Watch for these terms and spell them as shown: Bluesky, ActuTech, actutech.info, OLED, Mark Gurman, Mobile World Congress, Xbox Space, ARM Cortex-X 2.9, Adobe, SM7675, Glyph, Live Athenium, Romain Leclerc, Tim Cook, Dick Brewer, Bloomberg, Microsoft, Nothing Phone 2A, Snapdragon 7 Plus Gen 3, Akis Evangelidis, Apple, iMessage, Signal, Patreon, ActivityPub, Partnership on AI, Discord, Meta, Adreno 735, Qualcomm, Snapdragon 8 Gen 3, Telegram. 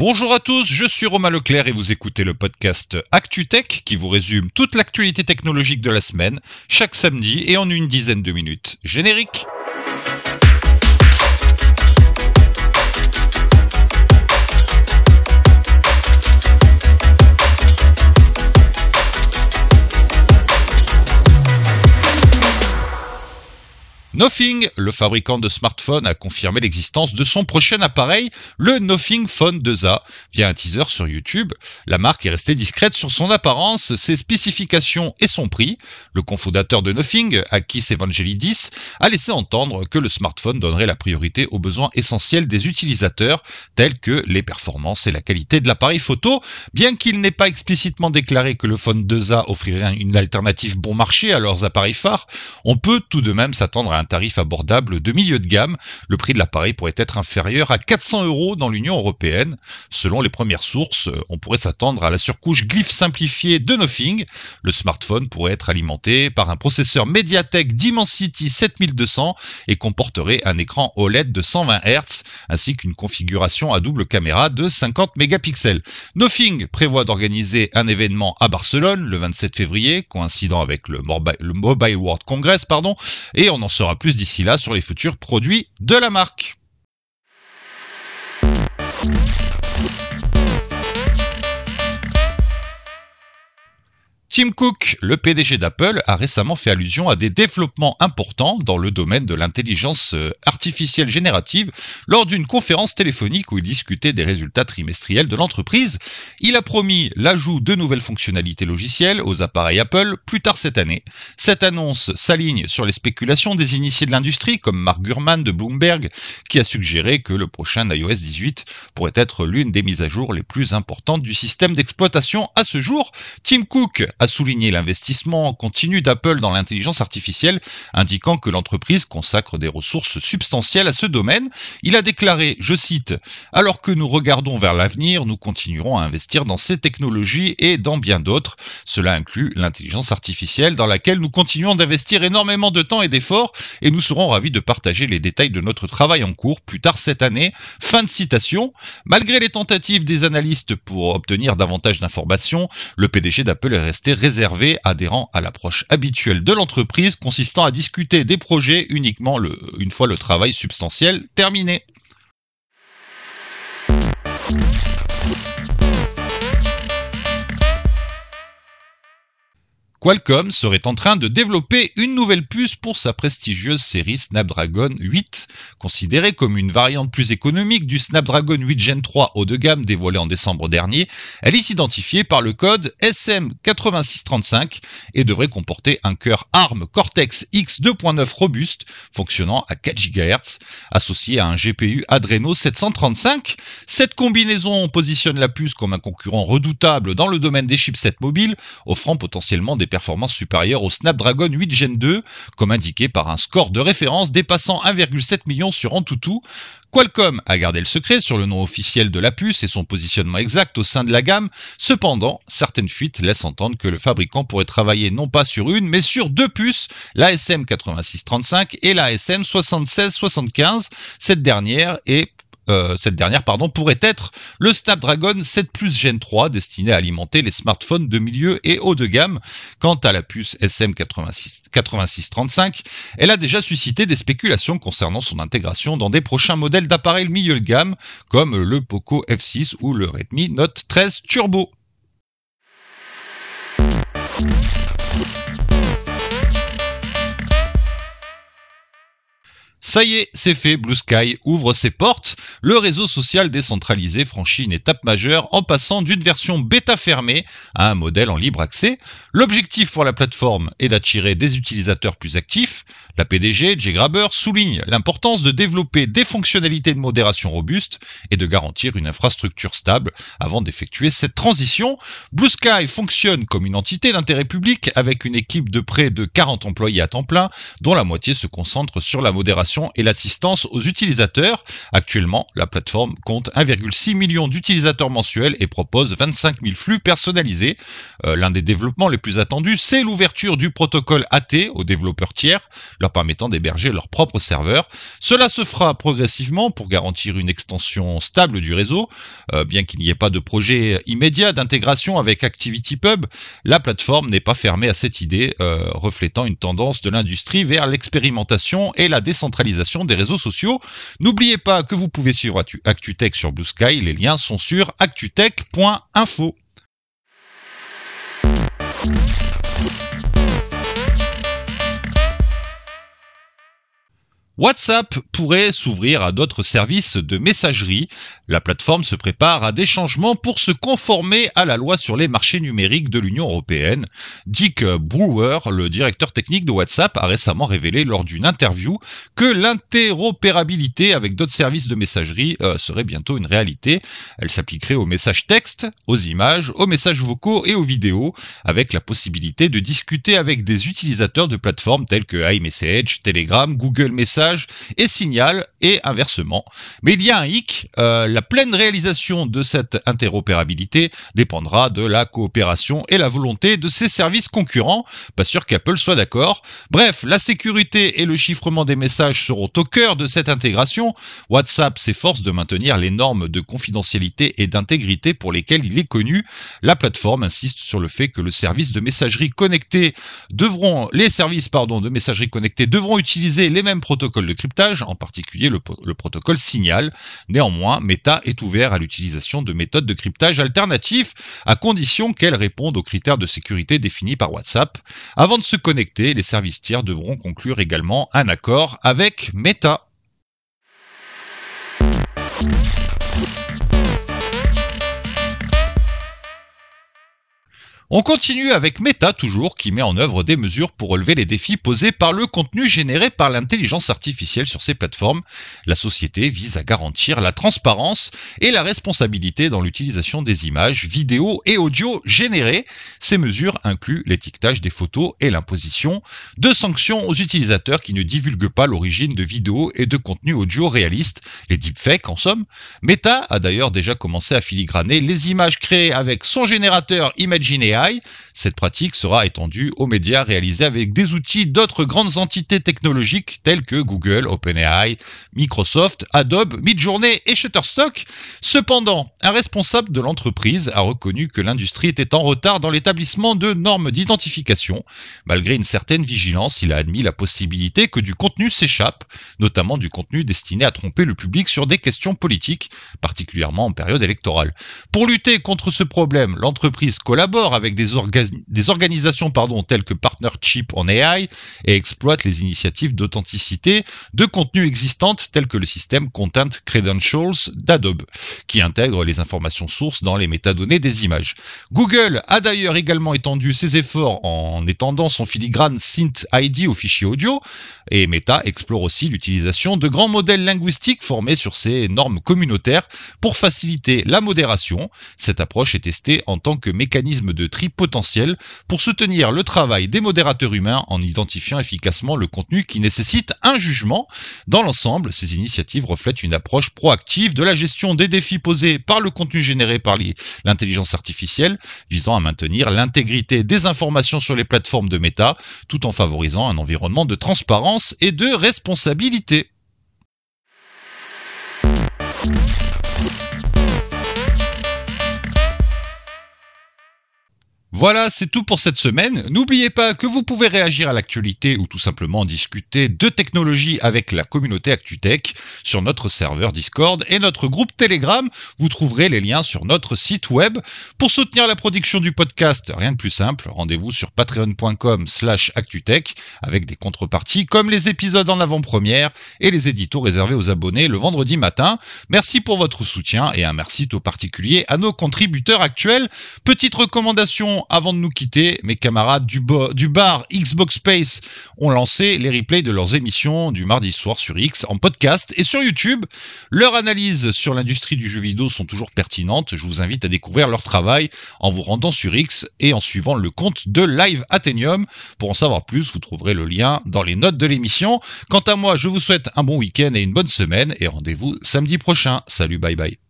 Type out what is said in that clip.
Bonjour à tous, je suis Romain Leclerc et vous écoutez le podcast ActuTech qui vous résume toute l'actualité technologique de la semaine, chaque samedi et en une dizaine de minutes. Générique. Nothing, le fabricant de smartphones, a confirmé l'existence de son prochain appareil, le Nothing Phone 2A, via un teaser sur YouTube. La marque est restée discrète sur son apparence, ses spécifications et son prix. Le cofondateur de Nothing, Akis Evangelidis, a laissé entendre que le smartphone donnerait la priorité aux besoins essentiels des utilisateurs, tels que les performances et la qualité de l'appareil photo. Bien qu'il n'ait pas explicitement déclaré que le Phone 2A offrirait une alternative bon marché à leurs appareils phares, on peut tout de même s'attendre à un tarif abordable de milieu de gamme. Le prix de l'appareil pourrait être inférieur à 400 € dans l'Union européenne. Selon les premières sources, on pourrait s'attendre à la surcouche Glyph simplifiée de Nothing. Le smartphone pourrait être alimenté par un processeur MediaTek Dimensity 7200 et comporterait un écran OLED de 120 Hz ainsi qu'une configuration à double caméra de 50 mégapixels. Nothing prévoit d'organiser un événement à Barcelone le 27 février, coïncident avec le Mobile World Congress, et on en sera plus d'ici là sur les futurs produits de la marque. Tim Cook, le PDG d'Apple, a récemment fait allusion à des développements importants dans le domaine de l'intelligence artificielle générative lors d'une conférence téléphonique où il discutait des résultats trimestriels de l'entreprise. Il a promis l'ajout de nouvelles fonctionnalités logicielles aux appareils Apple plus tard cette année. Cette annonce s'aligne sur les spéculations des initiés de l'industrie comme Mark Gurman de Bloomberg qui a suggéré que le prochain iOS 18 pourrait être l'une des mises à jour les plus importantes du système d'exploitation à ce jour. Tim Cook a souligné l'investissement continu d'Apple dans l'intelligence artificielle, indiquant que l'entreprise consacre des ressources substantielles à ce domaine. Il a déclaré, je cite, « Alors que nous regardons vers l'avenir, nous continuerons à investir dans ces technologies et dans bien d'autres. Cela inclut l'intelligence artificielle dans laquelle nous continuons d'investir énormément de temps et d'efforts et nous serons ravis de partager les détails de notre travail en cours plus tard cette année. » Fin de citation. Malgré les tentatives des analystes pour obtenir davantage d'informations, le PDG d'Apple est resté réservé, adhérent à l'approche habituelle de l'entreprise consistant à discuter des projets uniquement une fois le travail substantiel terminé. Qualcomm serait en train de développer une nouvelle puce pour sa prestigieuse série Snapdragon 8. Considérée comme une variante plus économique du Snapdragon 8 Gen 3 haut de gamme dévoilé en décembre dernier, elle est identifiée par le code SM8635 et devrait comporter un cœur ARM Cortex-X 2.9 robuste fonctionnant à 4 GHz, associé à un GPU Adreno 735. Cette combinaison positionne la puce comme un concurrent redoutable dans le domaine des chipsets mobiles, offrant potentiellement des performances supérieures au Snapdragon 8 Gen 2, comme indiqué par un score de référence dépassant 1,7 million sur AnTuTu. Qualcomm a gardé le secret sur le nom officiel de la puce et son positionnement exact au sein de la gamme. Cependant, certaines fuites laissent entendre que le fabricant pourrait travailler non pas sur une, mais sur deux puces, la SM8635 et la SM7675. Cette dernière, pourrait être le Snapdragon 7 Plus Gen 3 destiné à alimenter les smartphones de milieu et haut de gamme. Quant à la puce SM8635, elle a déjà suscité des spéculations concernant son intégration dans des prochains modèles d'appareils milieu de gamme comme le Poco F6 ou le Redmi Note 13 Turbo. Ça y est, c'est fait, Bluesky ouvre ses portes. Le réseau social décentralisé franchit une étape majeure en passant d'une version bêta fermée à un modèle en libre accès. L'objectif pour la plateforme est d'attirer des utilisateurs plus actifs. La PDG, Jay Graber, souligne l'importance de développer des fonctionnalités de modération robustes et de garantir une infrastructure stable avant d'effectuer cette transition. Bluesky fonctionne comme une entité d'intérêt public avec une équipe de près de 40 employés à temps plein, dont la moitié se concentre sur la modération l'intégration et l'assistance aux utilisateurs. Actuellement, la plateforme compte 1,6 million d'utilisateurs mensuels et propose 25 000 flux personnalisés. L'un des développements les plus attendus, c'est l'ouverture du protocole AT aux développeurs tiers, leur permettant d'héberger leurs propres serveurs. Cela se fera progressivement pour garantir une extension stable du réseau. Bien qu'il n'y ait pas de projet immédiat d'intégration avec ActivityPub, la plateforme n'est pas fermée à cette idée, reflétant une tendance de l'industrie vers l'expérimentation et la décentralisation des réseaux sociaux. N'oubliez pas que vous pouvez suivre ActuTech sur Bluesky, les liens sont sur actutech.info. WhatsApp pourrait s'ouvrir à d'autres services de messagerie. La plateforme se prépare à des changements pour se conformer à la loi sur les marchés numériques de l'Union européenne. Dick Brewer, le directeur technique de WhatsApp, a récemment révélé lors d'une interview que l'interopérabilité avec d'autres services de messagerie serait bientôt une réalité. Elle s'appliquerait aux messages textes, aux images, aux messages vocaux et aux vidéos, avec la possibilité de discuter avec des utilisateurs de plateformes telles que iMessage, Telegram, Google Messages, et Signal, et inversement. Mais il y a un hic, la pleine réalisation de cette interopérabilité dépendra de la coopération et la volonté de ces services concurrents. Pas sûr qu'Apple soit d'accord. Bref, la sécurité et le chiffrement des messages seront au cœur de cette intégration. WhatsApp s'efforce de maintenir les normes de confidentialité et d'intégrité pour lesquelles il est connu. La plateforme insiste sur le fait que les services de messagerie connectée devront utiliser les mêmes protocoles de cryptage, en particulier le protocole Signal. Néanmoins, Meta est ouvert à l'utilisation de méthodes de cryptage alternatives, à condition qu'elles répondent aux critères de sécurité définis par WhatsApp. Avant de se connecter, les services tiers devront conclure également un accord avec Meta. On continue avec Meta toujours, qui met en œuvre des mesures pour relever les défis posés par le contenu généré par l'intelligence artificielle sur ses plateformes. La société vise à garantir la transparence et la responsabilité dans l'utilisation des images, vidéos et audio générées. Ces mesures incluent l'étiquetage des photos et l'imposition de sanctions aux utilisateurs qui ne divulguent pas l'origine de vidéos et de contenus audio réalistes, les deepfakes en somme. Meta a d'ailleurs déjà commencé à filigraner les images créées avec son générateur Imagineer. Cette pratique sera étendue aux médias réalisés avec des outils d'autres grandes entités technologiques telles que Google, OpenAI, Microsoft, Adobe, Midjourney et Shutterstock. Cependant, un responsable de l'entreprise a reconnu que l'industrie était en retard dans l'établissement de normes d'identification. Malgré une certaine vigilance, il a admis la possibilité que du contenu s'échappe, notamment du contenu destiné à tromper le public sur des questions politiques, particulièrement en période électorale. Pour lutter contre ce problème, l'entreprise collabore avec des organisations telles que Partnership on AI et exploite les initiatives d'authenticité de contenus existantes telles que le système Content Credentials d'Adobe, qui intègre les informations sources dans les métadonnées des images. Google a d'ailleurs également étendu ses efforts en étendant son filigrane SynthID aux fichiers audio, et Meta explore aussi l'utilisation de grands modèles linguistiques formés sur ces normes communautaires pour faciliter la modération. Cette approche est testée en tant que mécanisme de tri potentiel pour soutenir le travail des modérateurs humains en identifiant efficacement le contenu qui nécessite un jugement. Dans l'ensemble, ces initiatives reflètent une approche proactive de la gestion des défis posés par le contenu généré par l'intelligence artificielle, visant à maintenir l'intégrité des informations sur les plateformes de Meta, tout en favorisant un environnement de transparence et de responsabilité. Voilà, c'est tout pour cette semaine. N'oubliez pas que vous pouvez réagir à l'actualité ou tout simplement discuter de technologie avec la communauté ActuTech sur notre serveur Discord et notre groupe Telegram. Vous trouverez les liens sur notre site web. Pour soutenir la production du podcast, rien de plus simple, rendez-vous sur patreon.com/actutech avec des contreparties comme les épisodes en avant-première et les éditos réservés aux abonnés le vendredi matin. Merci pour votre soutien et un merci tout particulier à nos contributeurs actuels. Petite recommandation avant de nous quitter, mes camarades du bar Xbox Space ont lancé les replays de leurs émissions du mardi soir sur X en podcast et sur YouTube. Leurs analyses sur l'industrie du jeu vidéo sont toujours pertinentes. Je vous invite à découvrir leur travail en vous rendant sur X et en suivant le compte de Live Athenium. Pour en savoir plus, vous trouverez le lien dans les notes de l'émission. Quant à moi, je vous souhaite un bon week-end et une bonne semaine et rendez-vous samedi prochain. Salut, bye bye.